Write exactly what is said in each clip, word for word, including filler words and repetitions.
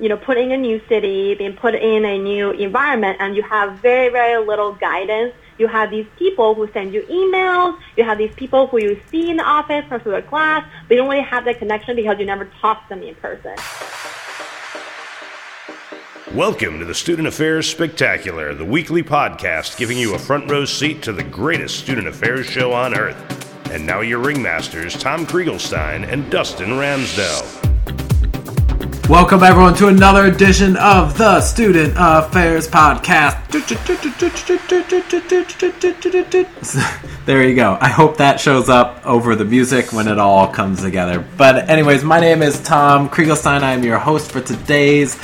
you know, put in a new city, being put in a new environment, and you have very, very little guidance. You have these people who send you emails. You have these people who you see in the office or through a class, but you don't really have that connection because you never talk to them in person. Welcome to the Student Affairs Spectacular, the weekly podcast giving you a front row seat to the greatest student affairs show on earth. And now your ringmasters, Tom Kriegelstein and Dustin Ramsdell. Welcome, everyone, to another edition of the Student Affairs Podcast. There you go. I hope that shows up over the music when it all comes together. But anyways, my name is Tom Kriegelstein. I am your host for today's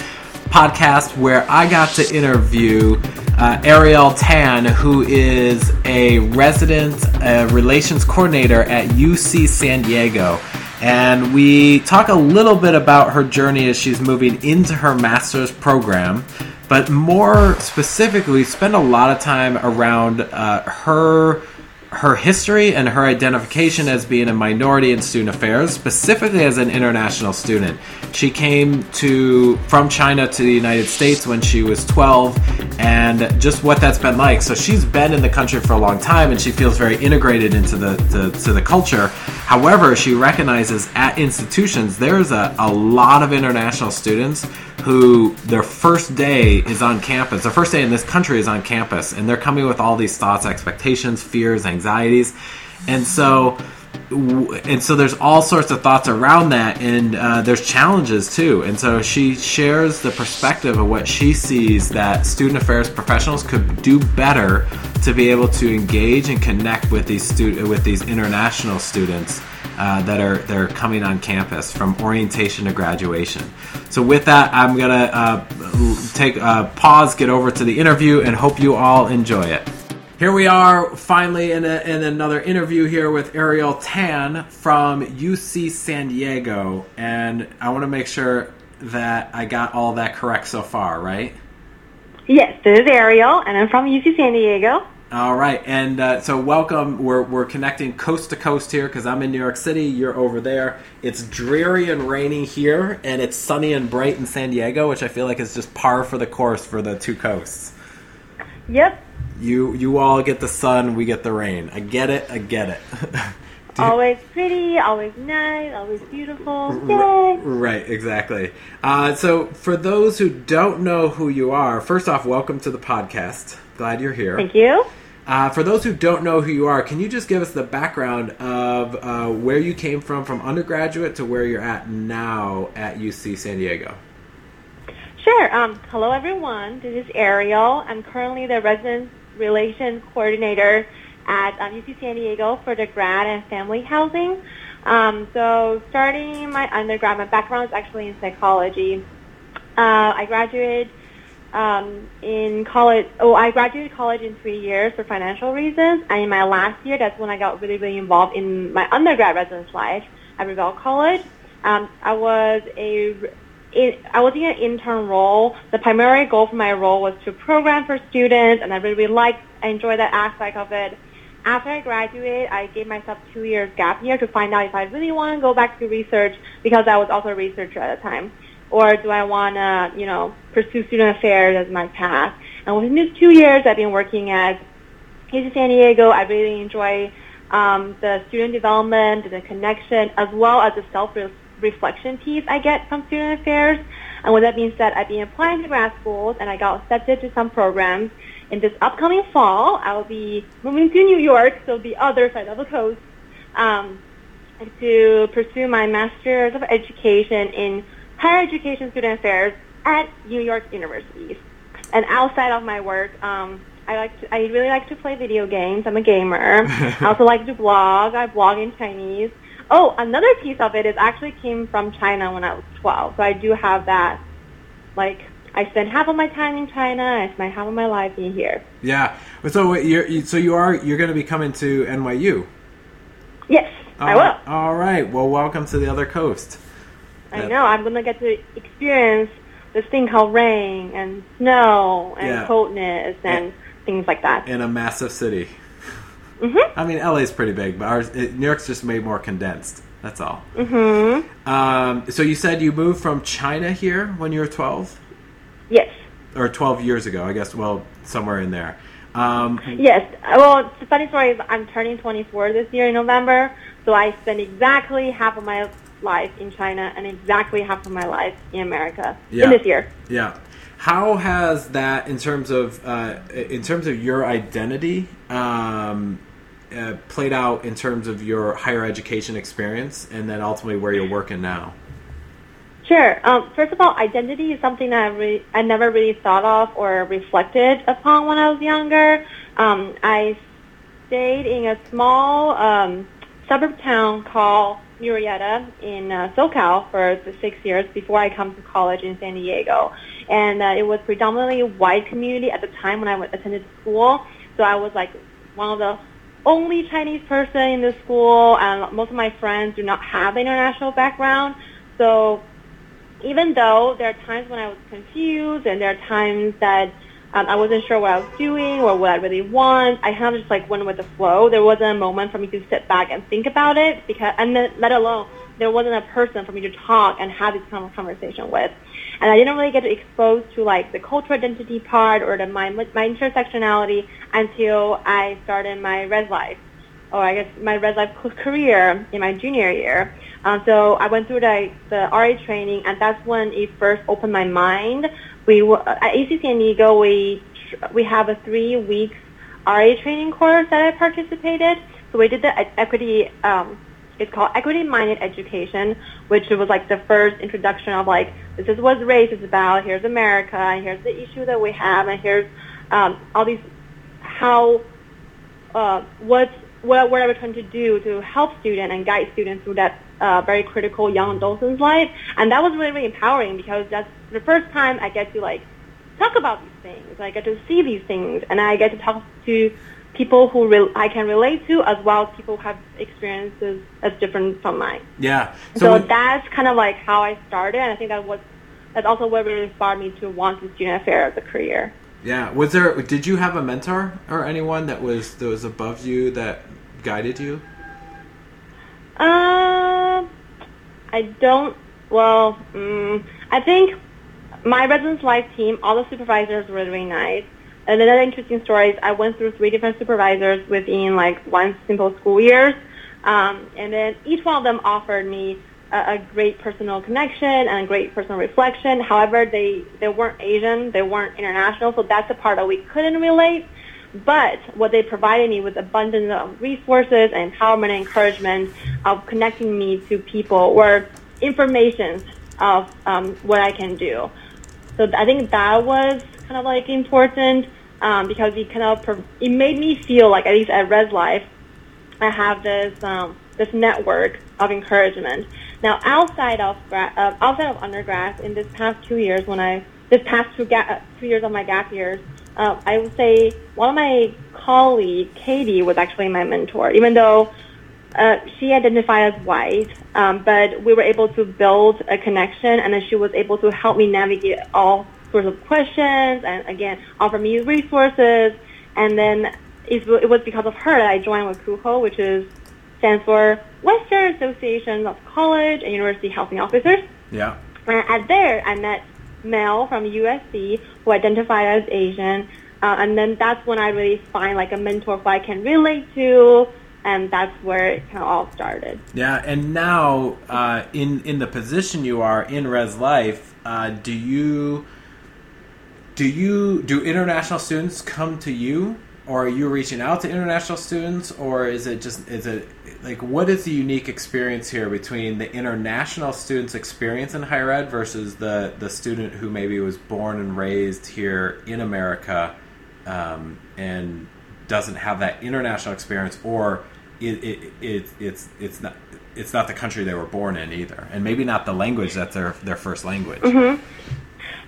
podcast where I got to interview uh, Ariel Tan, who is a resident uh, relations coordinator at U C San Diego. And we talk a little bit about her journey as she's moving into her master's program, but more specifically, spend a lot of time around uh, her her history and her identification as being a minority in student affairs, specifically as an international student. She came to from China to the United States when she was twelve, and just what that's been like. So she's been in the country for a long time, and she feels very integrated into the to, to the culture. However, she recognizes at institutions there's a, a lot of international students who their first day is on campus, their first day in this country is on campus, and they're coming with all these thoughts, expectations, fears, anxieties, and so and so there's all sorts of thoughts around that, and uh, there's challenges too. And so she shares the perspective of what she sees that student affairs professionals could do better to be able to engage and connect with these student with these international students uh, that are they're coming on campus from orientation to graduation. So with that, I'm gonna uh, take a pause, get over to the interview, and hope you all enjoy it. Here we are, finally, in, a, in another interview here with Ariel Tan from U C San Diego, and I want to make sure that I got all that correct so far, right? Yes, this is Ariel, and I'm from U C San Diego. All right, and uh, so welcome. We're we're connecting coast to coast here because I'm in New York City, you're over there. It's dreary and rainy here, and it's sunny and bright in San Diego, which I feel like is just par for the course for the two coasts. Yep. You you all get the sun, we get the rain. I get it, I get it. Always pretty, always nice, always beautiful. Yay! Right, exactly. Uh, so for those who don't know who you are, first off, welcome to the podcast. Glad you're here. Thank you. Uh, for those who don't know who you are, can you just give us the background of uh, where you came from, from undergraduate to where you're at now at U C San Diego? Sure. Um, hello, everyone. This is Ariel. I'm currently the resident relations coordinator at um, U C San Diego for the grad and family housing. Um, so starting my undergrad, my background is actually in psychology. Uh, I graduated um, in college. Oh, I graduated college in three years for financial reasons. And in my last year, that's when I got really, really involved in my undergrad residence life at Revelle College. Um, I was a It, I was in an intern role. The primary goal for my role was to program for students, and I really, really liked, I enjoyed that aspect of it. After I graduated, I gave myself two years gap year to find out if I really want to go back to research, because I was also a researcher at the time, or do I want to, you know, pursue student affairs as my path. And within these two years, I've been working at U C San Diego. I really enjoy um, the student development, the connection, as well as the self-reflection piece I get from student affairs. And with that being said, I've been applying to grad schools, and I got accepted to some programs. In this upcoming fall, I will be moving to New York, so the other side of the coast, um, to pursue my Master's of Education in Higher Education Student Affairs at New York University. And outside of my work, um, I like to, I really like to play video games. I'm a gamer. I also like to blog. I blog in Chinese. Oh, another piece of it is actually came from China when I was twelve. So I do have that, like, I spent half of my time in China, I spent half of my life in here. Yeah. So you're, so you are, you're going to be coming to N Y U? Yes, uh, I will. All right. Well, welcome to the other coast. I know. I'm going to get to experience this thing called rain and snow and yeah. coldness and, and things like that. In a massive city. Mm-hmm. I mean, L A's pretty big, but ours, it, New York's just made more condensed. That's all. Mm-hmm. Um, so you said you moved from China here when you were twelve? Yes. Or twelve years ago, I guess. Well, somewhere in there. Um, yes. Well, the funny story is I'm turning twenty-four this year in November, so I spent exactly half of my life in China and exactly half of my life in America yeah. in this year. Yeah. How has that, in terms of uh, in terms of your identity, um, uh, played out in terms of your higher education experience and then ultimately where you're working now? Sure. Um, first of all, identity is something that I, re- I never really thought of or reflected upon when I was younger. Um, I stayed in a small um, suburb town called Murrieta in uh, SoCal for the six years before I come to college in San Diego. And uh, it was predominantly a white community at the time when I w- attended school. So I was like one of the only Chinese person in the school, and most of my friends do not have an international background. So even though there are times when I was confused and there are times that um, I wasn't sure what I was doing or what I really want, I kind of just like went with the flow. There wasn't a moment for me to sit back and think about it, because, and then, let alone there wasn't a person for me to talk and have this kind of conversation with. And I didn't really get exposed to like the cultural identity part or to my, my intersectionality until I started my Res Life, or I guess my Res Life career in my junior year. Um, so I went through the, the R A training, and that's when it first opened my mind. We were, at U C San Diego, we we have a three-week R A training course that I participated. So we did the equity. Um, it's called equity-minded education, which was like the first introduction of like, this is what race is about. Here's America, and here's the issue that we have, and here's um, all these how uh, what's What, what are we trying to do to help students and guide students through that uh, very critical young adolescent's life? And that was really, really empowering, because that's the first time I get to, like, talk about these things. I get to see these things, and I get to talk to people who re- I can relate to, as well as people who have experiences as different from mine. Yeah. So, so we- that's kind of, like, how I started, and I think that was, that's also what really inspired me to want to student affairs as a career. Yeah. Was there? Did you have a mentor or anyone that was that was above you that guided you? Uh, I don't. Well, um, I think my residence life team, all the supervisors were really nice. And another interesting story is I went through three different supervisors within like one simple school years, um, and then each one of them offered me a great personal connection and a great personal reflection. However, they, they weren't Asian, they weren't international, so that's the part that we couldn't relate. But what they provided me was abundance of resources and empowerment and encouragement of connecting me to people or information of um, what I can do. So I think that was kind of like important um, because it kind of it made me feel like, at least at Res Life, I have this um, this network of encouragement. Now, outside of gra- uh, outside of undergrad, in this past two years, when I this past two ga- two years of my gap years, uh, I would say one of my colleagues, Katie, was actually my mentor. Even though uh, she identified as white, um, but we were able to build a connection, and then she was able to help me navigate all sorts of questions, and again, offer me resources. And then it, it was because of her that I joined with K U H O, which is stands for Western Association of College and University Housing Officers. Yeah. And at there, I met Mel from U S C, who identified as Asian, uh, and then that's when I really find like a mentor who I can relate to, and that's where it kind of all started. Yeah, and now uh, in in the position you are in Res Life, uh, do you do you do international students come to you? Or are you reaching out to international students, or is it just, is it like, what is the unique experience here between the international students' experience in higher ed versus the, the student who maybe was born and raised here in America um, and doesn't have that international experience, or it, it, it it's it's not it's not the country they were born in either, and maybe not the language that's their their first language? Mm-hmm.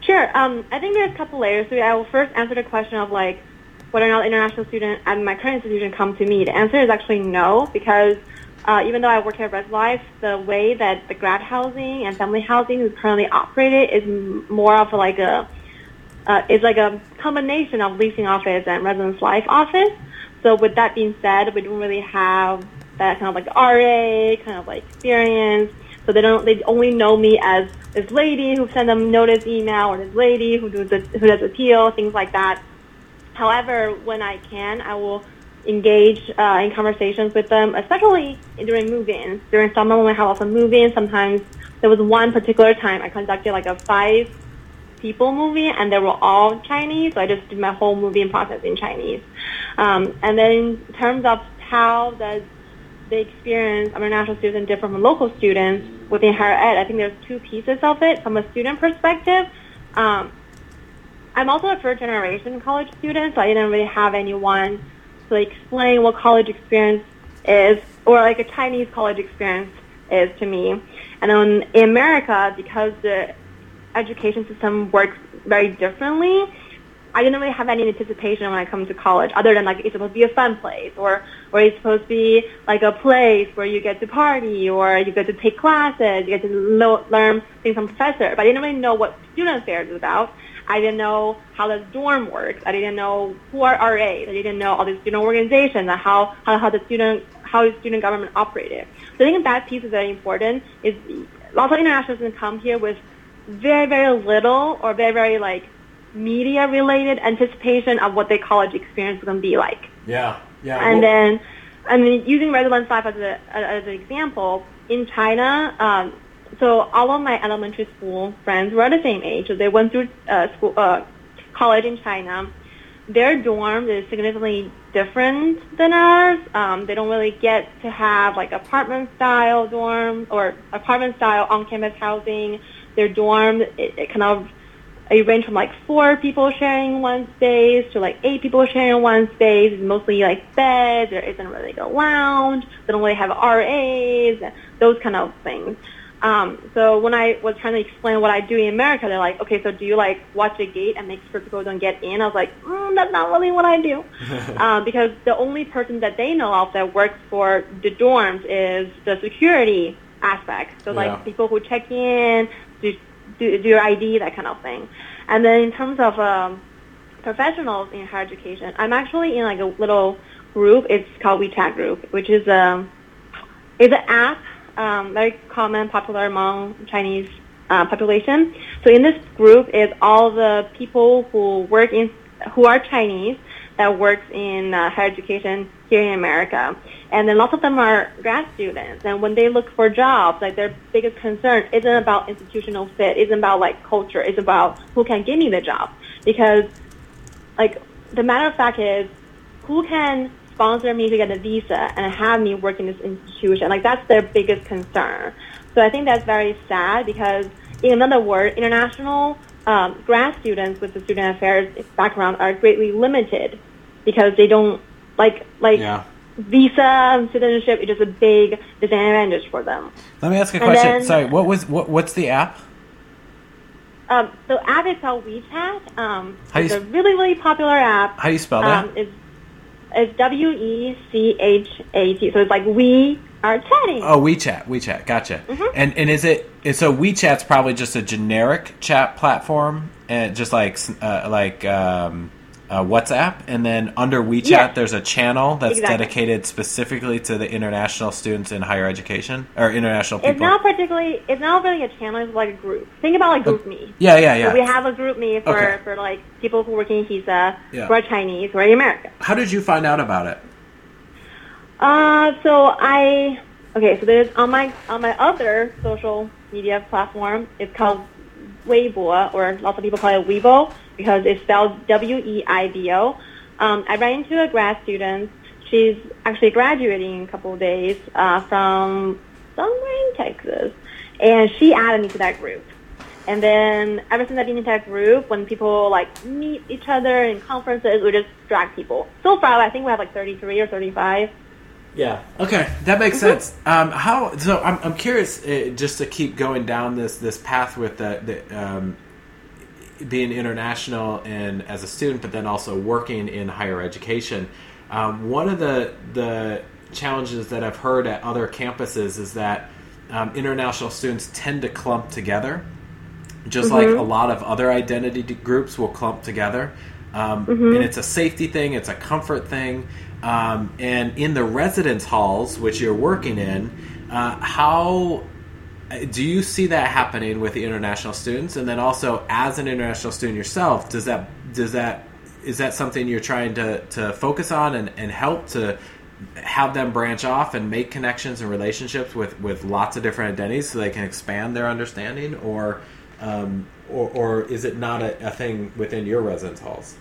Sure, um, I think there's a couple layers. So I will first answer the question of like, whether or not international students at my current institution come to me. The answer is actually no, because uh, even though I work at Res Life, the way that the grad housing and family housing is currently operated is more of like a uh, is like a combination of leasing office and residence life office. So with that being said, we don't really have that kind of like R A kind of like experience. So they don't, they only know me as this lady who sends them notice email, or this lady who does the, who does appeal, things like that. However, when I can, I will engage uh, in conversations with them, especially during move-ins. During summer when we have lots of move-ins, sometimes there was one particular time I conducted like a five people movie, and they were all Chinese, so I just did my whole movie-in process in Chinese. Um, and then in terms of how does the experience of international students differ from local students within higher ed, I think there's two pieces of it. From a student perspective, um, I'm also a first generation college student, so I didn't really have anyone to like, explain what college experience is, or like a Chinese college experience is to me. And then in America, because the education system works very differently, I didn't really have any anticipation when I come to college, other than like it's supposed to be a fun place, or or it's supposed to be like a place where you get to party, or you get to take classes, you get to lo- learn things from professors. But I didn't really know what student affairs is about. I didn't know how the dorm works. I didn't know who are R As. I didn't know all the student organizations and how how how the student how the student government operated. So I think that piece is very important. Is lots of international students come here with very very little or very very like media related anticipation of what their college experience is going to be like. Yeah, yeah. And well, then, I mean, using Res Life as a as an example, in China, um, so all of my elementary school friends were the same age. So they went through uh, school uh, college in China. Their dorm is significantly different than ours. Um, they don't really get to have like apartment style dorm or apartment style on campus housing. Their dorm, it, it kind of it range from like four people sharing one space to like eight people sharing one space. It's mostly like beds. There isn't really like a lounge. They don't really have R As, those kind of things. Um, so when I was trying to explain what I do in America, they're like, okay, so do you like watch a gate and make sure people don't get in? I was like, mm, that's not really what I do. um, because the only person that they know of that works for the dorms is the security aspect. So like yeah. people who check in, do, do, do your I D, that kind of thing. And then in terms of um, professionals in higher education, I'm actually in like a little group. It's called WeChat group, which is a, it's an app. Um, very common, popular among Chinese uh, population. So in this group is all the people who work in, who are Chinese that works in uh, higher education here in America. And then lots of them are grad students. And when they look for jobs, like their biggest concern isn't about institutional fit, isn't about like culture, it's about who can give me the job. Because like the matter of fact is who can sponsor me to get a visa and have me work in this institution. Like, that's their biggest concern. So I think that's very sad because, in another word, international um, grad students with the student affairs background are greatly limited because they don't, like, like yeah. visa and citizenship is just a big disadvantage for them. Let me ask a and question. Then, Sorry, what was what? What's the app? Um, the app is called WeChat. Um, how it's you, a really, really popular app. How do you spell that? Um, it's, It's W E C H A T. So it's like we are chatting. Oh, WeChat. WeChat. Gotcha. Mm-hmm. And and is it – so WeChat's probably just a generic chat platform, and just like uh, like um, uh, WhatsApp. And then under WeChat, yes. there's a channel that's exactly. dedicated specifically to the international students in higher education or international people. It's not particularly – it's not really a channel. It's like a group. Think about like group me. Yeah, yeah, yeah. So we have a group me for, okay. for like – people who work in H I S A, yeah. who are Chinese, who are in America. How did you find out about it? Uh, so I, okay, so there's on my on my other social media platform, it's called Weibo, or lots of people call it Weibo, because it's spelled W E I B O. Um, I ran into a grad student. She's actually graduating in a couple of days uh, from somewhere in Texas, and she added me to that group. And then ever since I've been in that group, when people like meet each other in conferences, we just drag people. So far, I think we have like thirty-three or thirty-five. Yeah. Okay, that makes mm-hmm. sense. Um, how? So I'm I'm curious uh, just to keep going down this this path with the, the um, being international and as a student, but then also working in higher education. Um, one of the the challenges that I've heard at other campuses is that um, international students tend to clump together. Just mm-hmm. like a lot of other identity groups will clump together. Um, mm-hmm. And it's a safety thing. It's a comfort thing. Um, and in the residence halls, which you're working in, uh, how do you see that happening with the international students? And then also, as an international student yourself, does that does that is that something you're trying to, to focus on and, and help to have them branch off and make connections and relationships with, with lots of different identities so they can expand their understanding? Or um, or, or is it not a, a thing within your residence halls?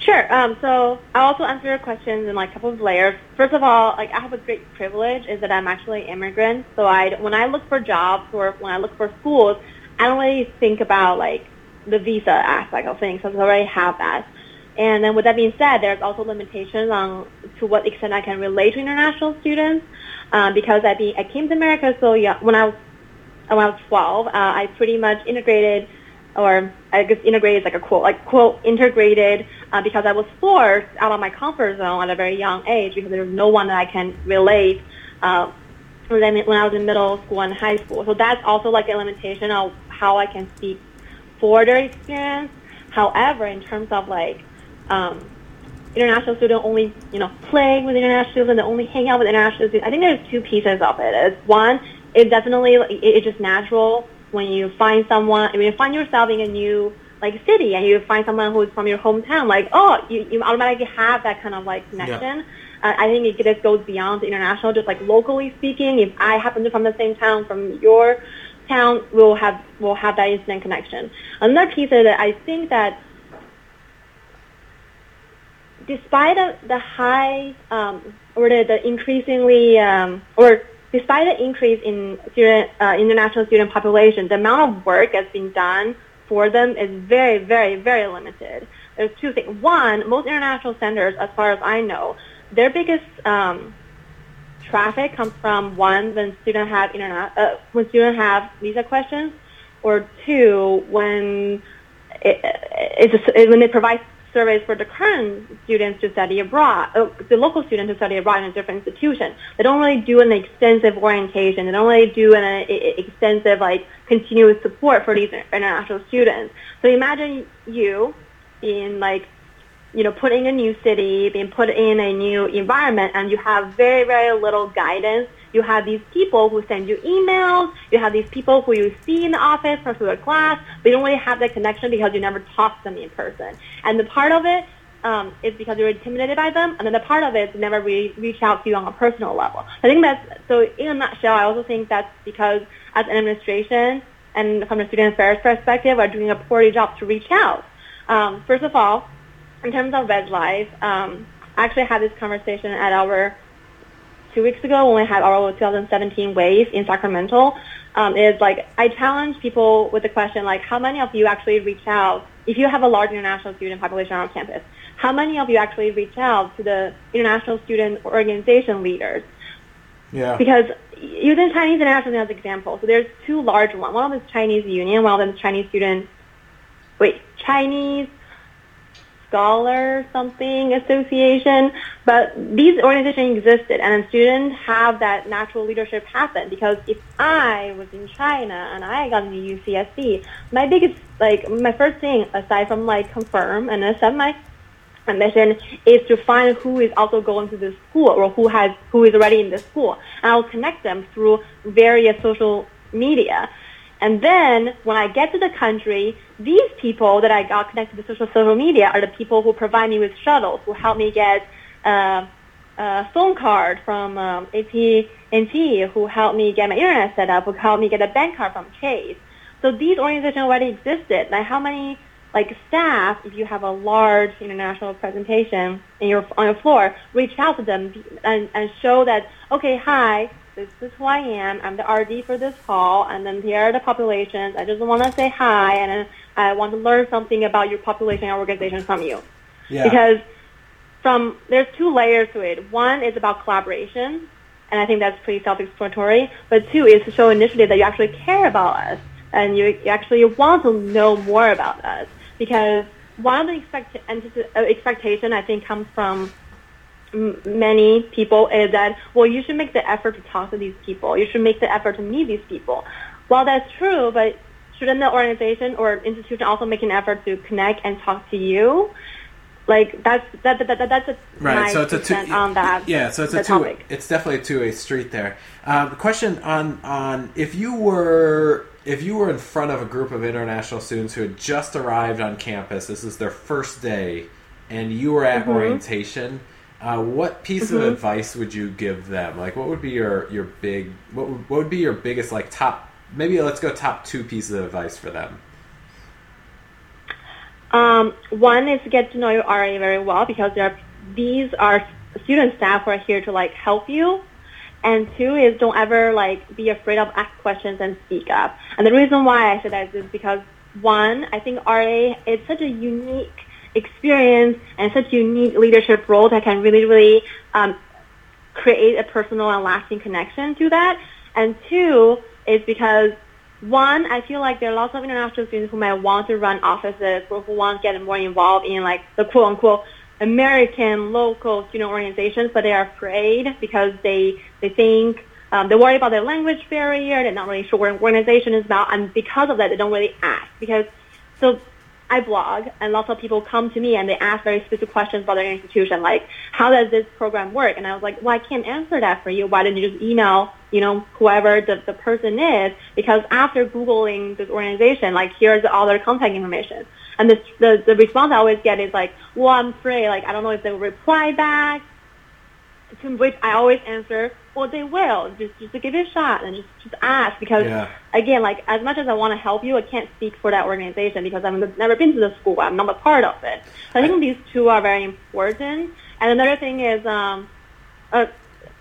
Sure. Um, so I'll also answer your questions in like a couple of layers. First of all, like I have a great privilege is that I'm actually immigrant. So I, when I look for jobs or when I look for schools, I don't really think about like the visa aspect of things. So I already have that. And then with that being said, there's also limitations on to what extent I can relate to international students uh, because I, be, I came to America so yeah, when I was when I was twelve, uh, I pretty much integrated. Or I guess integrated is like a quote, like quote integrated uh, because I was forced out of my comfort zone at a very young age because there was no one that I can relate uh, when I was in middle school and high school. So that's also like a limitation of how I can speak for their experience. However, in terms of like um, international students only, you know, playing with international students and only hanging out with international students, I think there's two pieces of it. It's one, it definitely, it, it's just natural. When you find someone, when you find yourself in a new like city and you find someone who's from your hometown, like, oh, you, you automatically have that kind of like connection. Yeah. Uh, I think it just goes beyond the international, just like locally speaking. If I happen to from the same town from your town, we'll have we'll have that instant connection. Another piece is that I think that despite the, the high um, or the, the increasingly um, or Despite the increase in student, uh, international student population, the amount of work that's been done for them is very, very, very limited. There's two things. One, most international centers, as far as I know, their biggest um, traffic comes from one when students have interna- uh, when students have visa questions, or two when it, it's a, when they provide surveys for the current students to study abroad, uh, the local students to study abroad in a different institution. They don't really do an extensive orientation. They don't really do an a, a extensive, like, continuous support for these international students. So imagine you being, like, you know, put in a new city, being put in a new environment, and you have very, very little guidance. You have these people who send you emails. You have these people who you see in the office or through a class. But you don't really have that connection because you never talk to them in person. And the part of it um, is because you're intimidated by them. And then the part of it is never re- reach out to you on a personal level. I think that's, so in a nutshell, I also think that's because as an administration and from a student affairs perspective, we're doing a poor job to reach out. Um, first of all, in terms of Res Life, um, I actually had this conversation at our two weeks ago when we had our twenty seventeen wave in Sacramento. Um, is like I challenge people with the question like, how many of you actually reach out if you have a large international student population on campus? How many of you actually reach out to the international student organization leaders? Yeah. Because using Chinese international as an example, so there's two large ones. One of them is Chinese Union. One of them is Chinese student. Wait, Chinese. Scholar something association, but these organizations existed, and students have that natural leadership happen. Because if I was in China and I got into U C S D, my biggest, like, my first thing aside from like confirm and accept my admission is to find who is also going to this school or who has who is already in this school, and I'll connect them through various social media. And then when I get to the country, these people that I got connected to social social media are the people who provide me with shuttles, who help me get uh, a phone card from um, A T and T, who helped me get my internet set up, who helped me get a bank card from Chase. So these organizations already existed. Like how many like staff, if you have a large international presentation in your on your floor, reach out to them and, and show that, okay, hi. This is who I am. I'm the R D for this hall, and then here are the populations. I just want to say hi, and I want to learn something about your population and organization from you. Yeah. Because from there's two layers to it. One is about collaboration, and I think that's pretty self-explanatory. But two is to show initiative that you actually care about us, and you, you actually want to know more about us. Because one of the expect, uh, expectation I think comes from many people is that, well, you should make the effort to talk to these people. You should make the effort to meet these people. Well, that's true, but shouldn't the organization or institution also make an effort to connect and talk to you? Like that's that, that, that that's a right. Nice so it's a two, on that. Yeah. So it's a two. Topic. It's definitely a two-way street there. Um, question on on if you were if you were in front of a group of international students who had just arrived on campus. This is their first day, and you were at mm-hmm. orientation. Uh, what piece mm-hmm. of advice would you give them? Like, what would be your, your big what would, what would be your biggest like top? Maybe let's go top two pieces of advice for them. Um, one is to get to know your R A very well, because there are, these are student staff who are here to like help you. And two is don't ever like be afraid of ask questions and speak up. And the reason why I said that is because one, I think R A is such a unique experience and such a unique leadership role that can really, really um, create a personal and lasting connection to that. And two is because one, I feel like there are lots of international students who might want to run offices or who want to get more involved in like the quote-unquote American local student organizations, but they are afraid because they they think, um, they worry about their language barrier, they're not really sure what an organization is about, and because of that, they don't really ask. Because, so I blog, and lots of people come to me and they ask very specific questions about their institution, like, how does this program work? And I was like, well, I can't answer that for you. Why don't you just email, you know, whoever the, the person is? Because after Googling this organization, like, here's all their contact information. And this, the, the response I always get is like, well, I'm afraid, like, I don't know if they will reply back, to which I always answer, well, they will. Just just to give it a shot and just, just ask. Because, yeah. again, like, as much as I want to help you, I can't speak for that organization because I've never been to the school. I'm not a part of it. So I think I, these two are very important. And another thing is um, uh,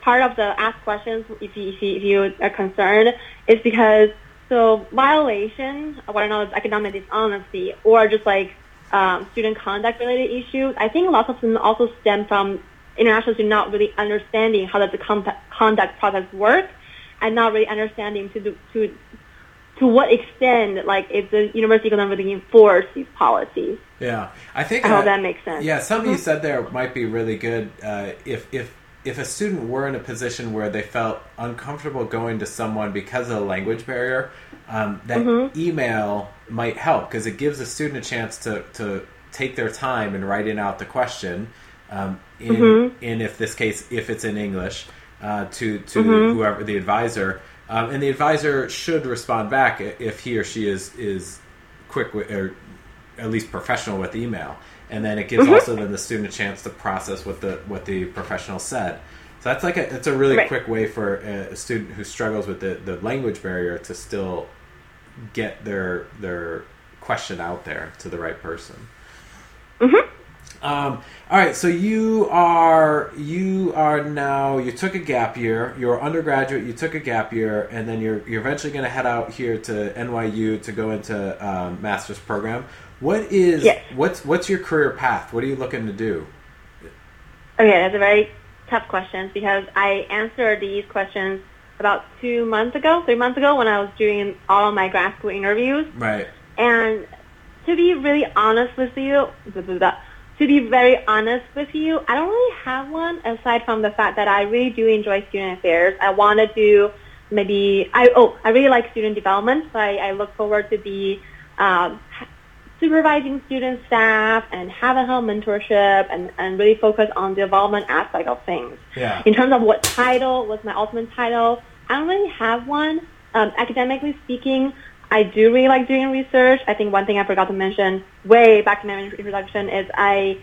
part of the ask questions, if you, if you, if you are concerned, is because, so violation, whether or not it's economic dishonesty or just, like, um, student conduct-related issues, I think lots of them also stem from internationals do not really understanding how does the conduct process work, and not really understanding to do, to to what extent like if the university can really enforce these policies. Yeah, I think I hope that makes sense. Yeah, something you said there might be really good. Uh, if if if a student were in a position where they felt uncomfortable going to someone because of a language barrier, um, that mm-hmm. email might help because it gives a student a chance to to take their time and writing out the question. Um, in, mm-hmm. in if this case, if it's in English, uh, to, to mm-hmm. whoever the advisor, um, and the advisor should respond back if he or she is, is quick with, or at least professional with email. And then it gives mm-hmm. also then the student a chance to process what the, what the professional said. So that's like a, that's a really right. quick way for a student who struggles with the, the language barrier to still get their, their question out there to the right person. Mm-hmm. Um, all right, so you are you are now you took a gap year. You're undergraduate. You took a gap year, and then you're you're eventually going to head out here to N Y U to go into um, master's program. What is yes. what's what's your career path? What are you looking to do? Okay, that's a very tough question because I answered these questions about two months ago, three months ago when I was doing all of my grad school interviews. Right. And to be really honest with you. Blah, blah, blah, To be very honest with you, I don't really have one aside from the fact that I really do enjoy student affairs. I want to do maybe, I oh, I really like student development, so I, I look forward to be um, supervising student staff and having home mentorship and, and really focus on the development aspect of things. Yeah. In terms of what title, what's my ultimate title, I don't really have one. Um, academically speaking, I do really like doing research. I think one thing I forgot to mention way back in my introduction is I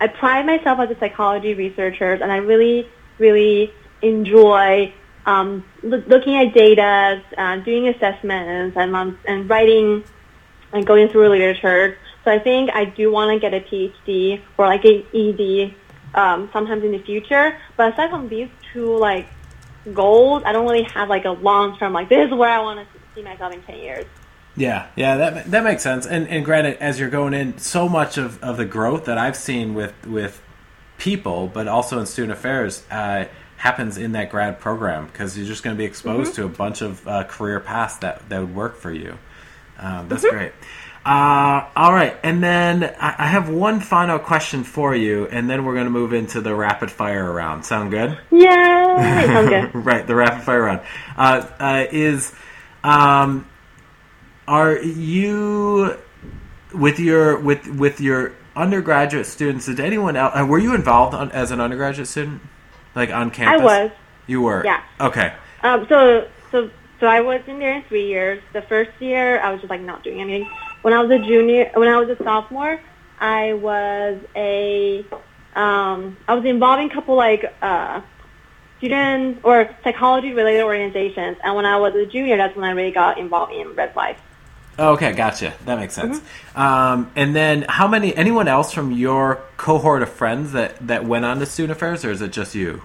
I pride myself as a psychology researcher, and I really, really enjoy um, lo- looking at data, uh, doing assessments, and um, and writing and going through literature. So I think I do want to get a PhD or like an E D um, sometimes in the future. But aside from these two like goals, I don't really have like a long term like this is where I want to see myself in ten years. Yeah, yeah, that that makes sense. And and granted, as you're going in, so much of, of the growth that I've seen with, with people, but also in student affairs, uh, happens in that grad program because you're just going to be exposed mm-hmm. to a bunch of uh, career paths that, that would work for you. Um, that's mm-hmm. great. Uh, all right, and then I, I have one final question for you, and then we're going to move into the rapid fire round. Sound good? Yeah, sounds good. Right, the rapid fire round uh, uh, is. Um, Are you with your with with your undergraduate students? Did anyone else? Were you involved on, as an undergraduate student, like on campus? I was. You were. Yeah. Okay. Um. So so so I was in there in three years. The first year I was just like not doing anything. When I was a junior, when I was a sophomore, I was a um. I was involved in a couple like uh. student or psychology-related organizations, and when I was a junior, that's when I really got involved in Res Life. Okay, gotcha. That makes sense. Mm-hmm. Um, and then, how many? Anyone else from your cohort of friends that, that went on to student affairs, or is it just you?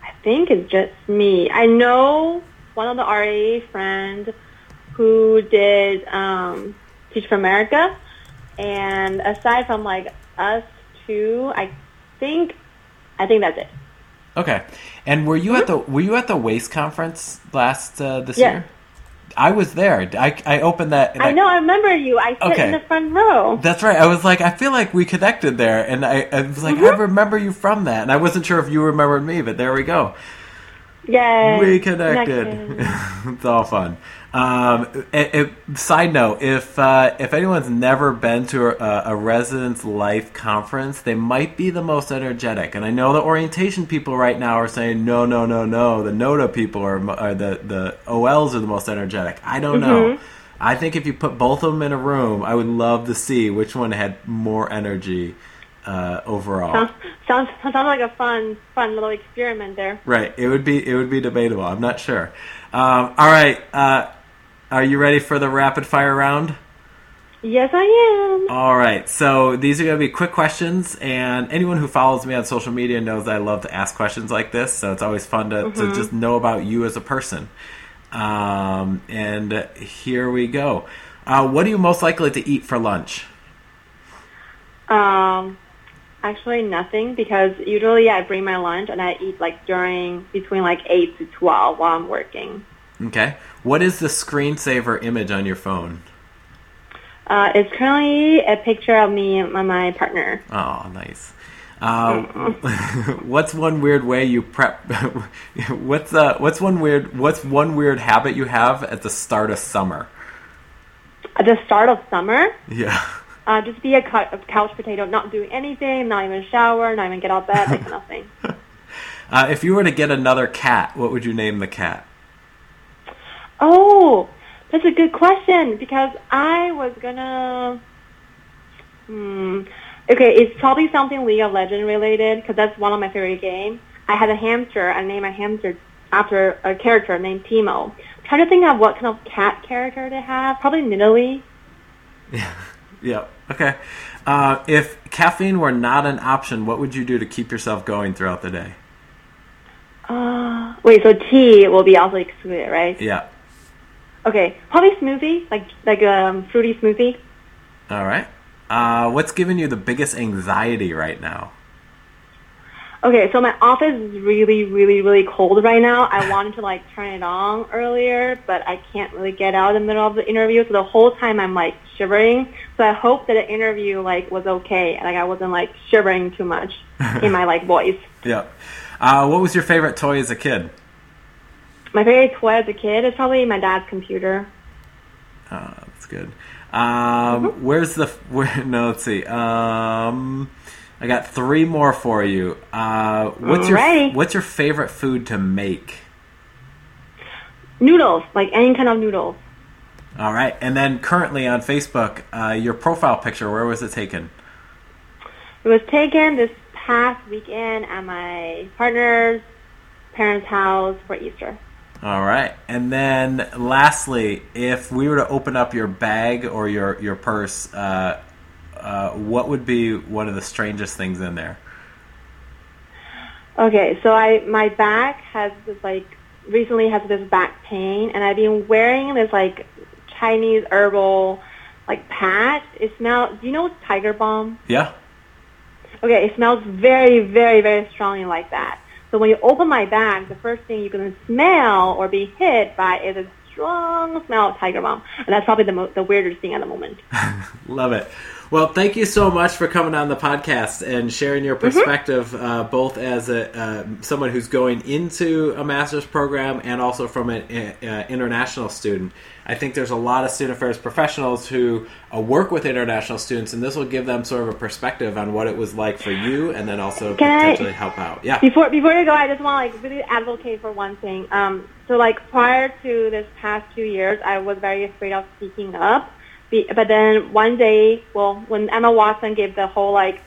I think it's just me. I know one of the R A friends who did um, Teach for America, and aside from like us two, I think. I think that's it. Okay, and were you mm-hmm. at the were you at the WACE conference last uh, this yes. year? I was there. I, I opened that. I, I know. I remember you. I sat okay. in the front row. That's right. I was like, I feel like we connected there, and I, I was like, mm-hmm. I remember you from that, and I wasn't sure if you remembered me, but there we go. Yay. We connected. connected. It's all fun. Um, it, it, side note, if uh, if anyone's never been to a, a Residence Life conference, they might be the most energetic. And I know the orientation people right now are saying, no, no, no, no. The NOTA people are, are the, the O Ls are the most energetic. I don't mm-hmm. know. I think if you put both of them in a room, I would love to see which one had more energy uh, overall. Sounds, sounds sounds like a fun fun little experiment there. Right. It would be it would be debatable. I'm not sure. Um, all right. Uh, Are you ready for the rapid fire round? Yes, I am. All right. So these are going to be quick questions. And anyone who follows me on social media knows that I love to ask questions like this. So it's always fun to, mm-hmm. to just know about you as a person. Um, and here we go. Uh, what are you most likely to eat for lunch? Um, actually nothing, because usually I bring my lunch and I eat like during between like eight to twelve while I'm working. Okay. What is the screensaver image on your phone? Uh, it's currently a picture of me and my partner. Oh, nice. Uh, what's one weird way you prep? what's uh, what's one weird? What's one weird habit you have at the start of summer? At the start of summer? Yeah. Uh, just be a couch potato, not do anything, not even shower, not even get out of bed, like nothing. uh, if you were to get another cat, what would you name the cat? Oh, that's a good question, because I was gonna, hmm, okay, it's probably something League of Legends related, because that's one of my favorite games. I had a hamster, I named my hamster after a character named Teemo. I'm trying to think of what kind of cat character they have, probably Nidalee. Yeah, yeah. Okay. Uh, if caffeine were not an option, what would you do to keep yourself going throughout the day? Uh, wait, so tea will be also excluded, right? Yeah. Okay, probably smoothie, like like a um, fruity smoothie. All right. Uh, what's giving you the biggest anxiety right now? Okay, so my office is really, really, really cold right now. I wanted to like turn it on earlier, but I can't really get out in the middle of the interview. So the whole time I'm like shivering. So I hope that the interview like was okay, like I wasn't like shivering too much in my like voice. Yeah. Uh, what was your favorite toy as a kid? My favorite toy as a kid is probably my dad's computer. Oh, that's good. Um, mm-hmm. Where's the... Where, no, let's see. Um, I got three more for you. Uh, what's Alrighty. your What's your favorite food to make? Noodles, like any kind of noodles. All right. And then currently on Facebook, uh, your profile picture, where was it taken? It was taken this past weekend at my partner's parents' house for Easter. All right. And then lastly, if we were to open up your bag or your, your purse, uh, uh, what would be one of the strangest things in there? Okay. So I my back has this, like, recently has this back pain, and I've been wearing this, like, Chinese herbal, like, patch. It smells, do you know Tiger Balm? Yeah. Okay. It smells very, very, very strongly like that. So when you open my bag, the first thing you can smell or be hit by is a strong smell of Tiger Balm. And that's probably the, mo- the weirdest thing at the moment. Love it. Well, thank you so much for coming on the podcast and sharing your perspective, mm-hmm. uh, both as a uh, someone who's going into a master's program and also from an uh, international student. I think there's a lot of student affairs professionals who uh, work with international students, and this will give them sort of a perspective on what it was like for you, and then also Can potentially I, help out. Yeah. Before before you go, I just want to like really advocate for one thing. Um, so like prior to this past few years, I was very afraid of speaking up. But then one day, well, when Emma Watson gave the whole, like,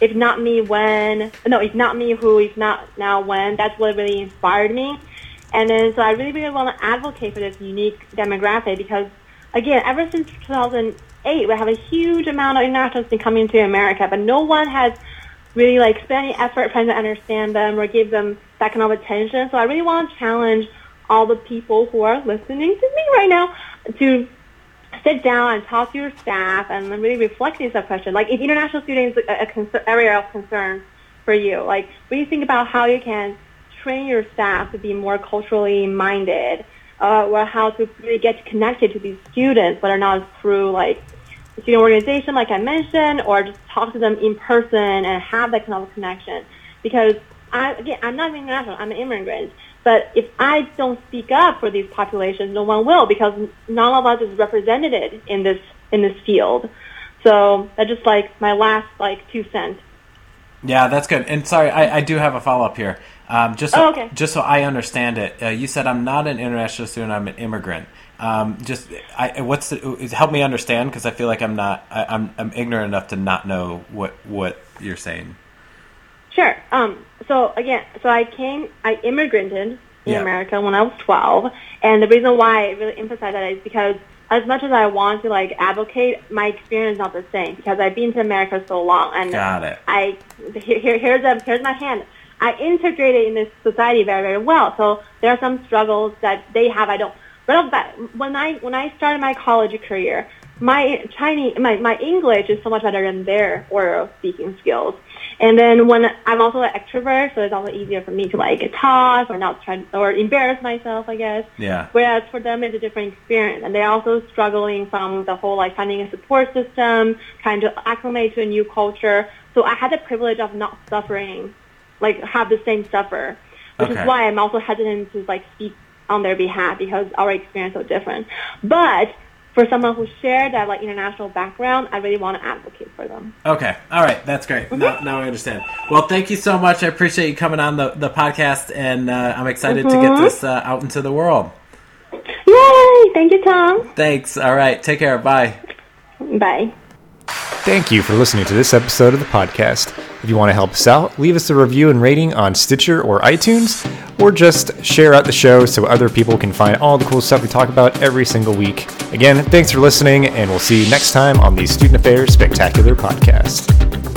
it's not me when, no, it's not me who, it's not now when, that's what really inspired me. And then, so I really, really want to advocate for this unique demographic because, again, ever since two thousand eight, we have a huge amount of internationals coming to America, but no one has really, like, spent any effort trying to understand them or give them that kind of attention. So I really want to challenge all the people who are listening to me right now to sit down and talk to your staff and really reflect on this question. Like, if international students is a, a concern, area of concern for you, like, really think about how you can train your staff to be more culturally minded, uh, or how to really get connected to these students, whether or not it's through, like, the student organization, like I mentioned, or just talk to them in person and have that kind of connection. Because, I, again, I'm not international, I'm an immigrant. But if I don't speak up for these populations, no one will, because none of us is represented in this in this field. So that's just like my last like two cents. Yeah, that's good. And sorry, I, I do have a follow up here. Um, just so, oh, okay. just so I understand it, uh, you said I'm not an international student; I'm an immigrant. Um, just I, what's the, help me understand, because I feel like I'm not I, I'm I'm ignorant enough to not know what what you're saying. Sure. Um, so again, so I came, I immigrated in yeah. America when I was twelve, and the reason why I really emphasize that is because as much as I want to like advocate, my experience is not the same because I've been to America so long, and Got it. I here, here here's a, here's my hand. I integrated in this society very very well. So there are some struggles that they have. I don't. But when I when I started my college career, my Chinese my, my English is so much better than their oral speaking skills. And then when I'm also an extrovert, so it's also easier for me to like talk or not try or embarrass myself, I guess. Yeah. Whereas for them, it's a different experience, and they're also struggling from the whole like finding a support system, trying to acclimate to a new culture. So I had the privilege of not suffering, like have the same suffer, which okay. is why I'm also hesitant to like speak on their behalf because our experience is so different. But for someone who shared that like international background, I really want to advocate for them. Okay. All right. That's great. Mm-hmm. Now, now I understand. Well, thank you so much. I appreciate you coming on the, the podcast, and uh, I'm excited mm-hmm. to get this uh, out into the world. Yay! Thank you, Tom. Thanks. All right. Take care. Bye. Bye. Thank you for listening to this episode of the podcast. If you want to help us out, leave us a review and rating on Stitcher or iTunes, or just share out the show so other people can find all the cool stuff we talk about every single week. Again, thanks for listening, and we'll see you next time on the Student Affairs Spectacular Podcast.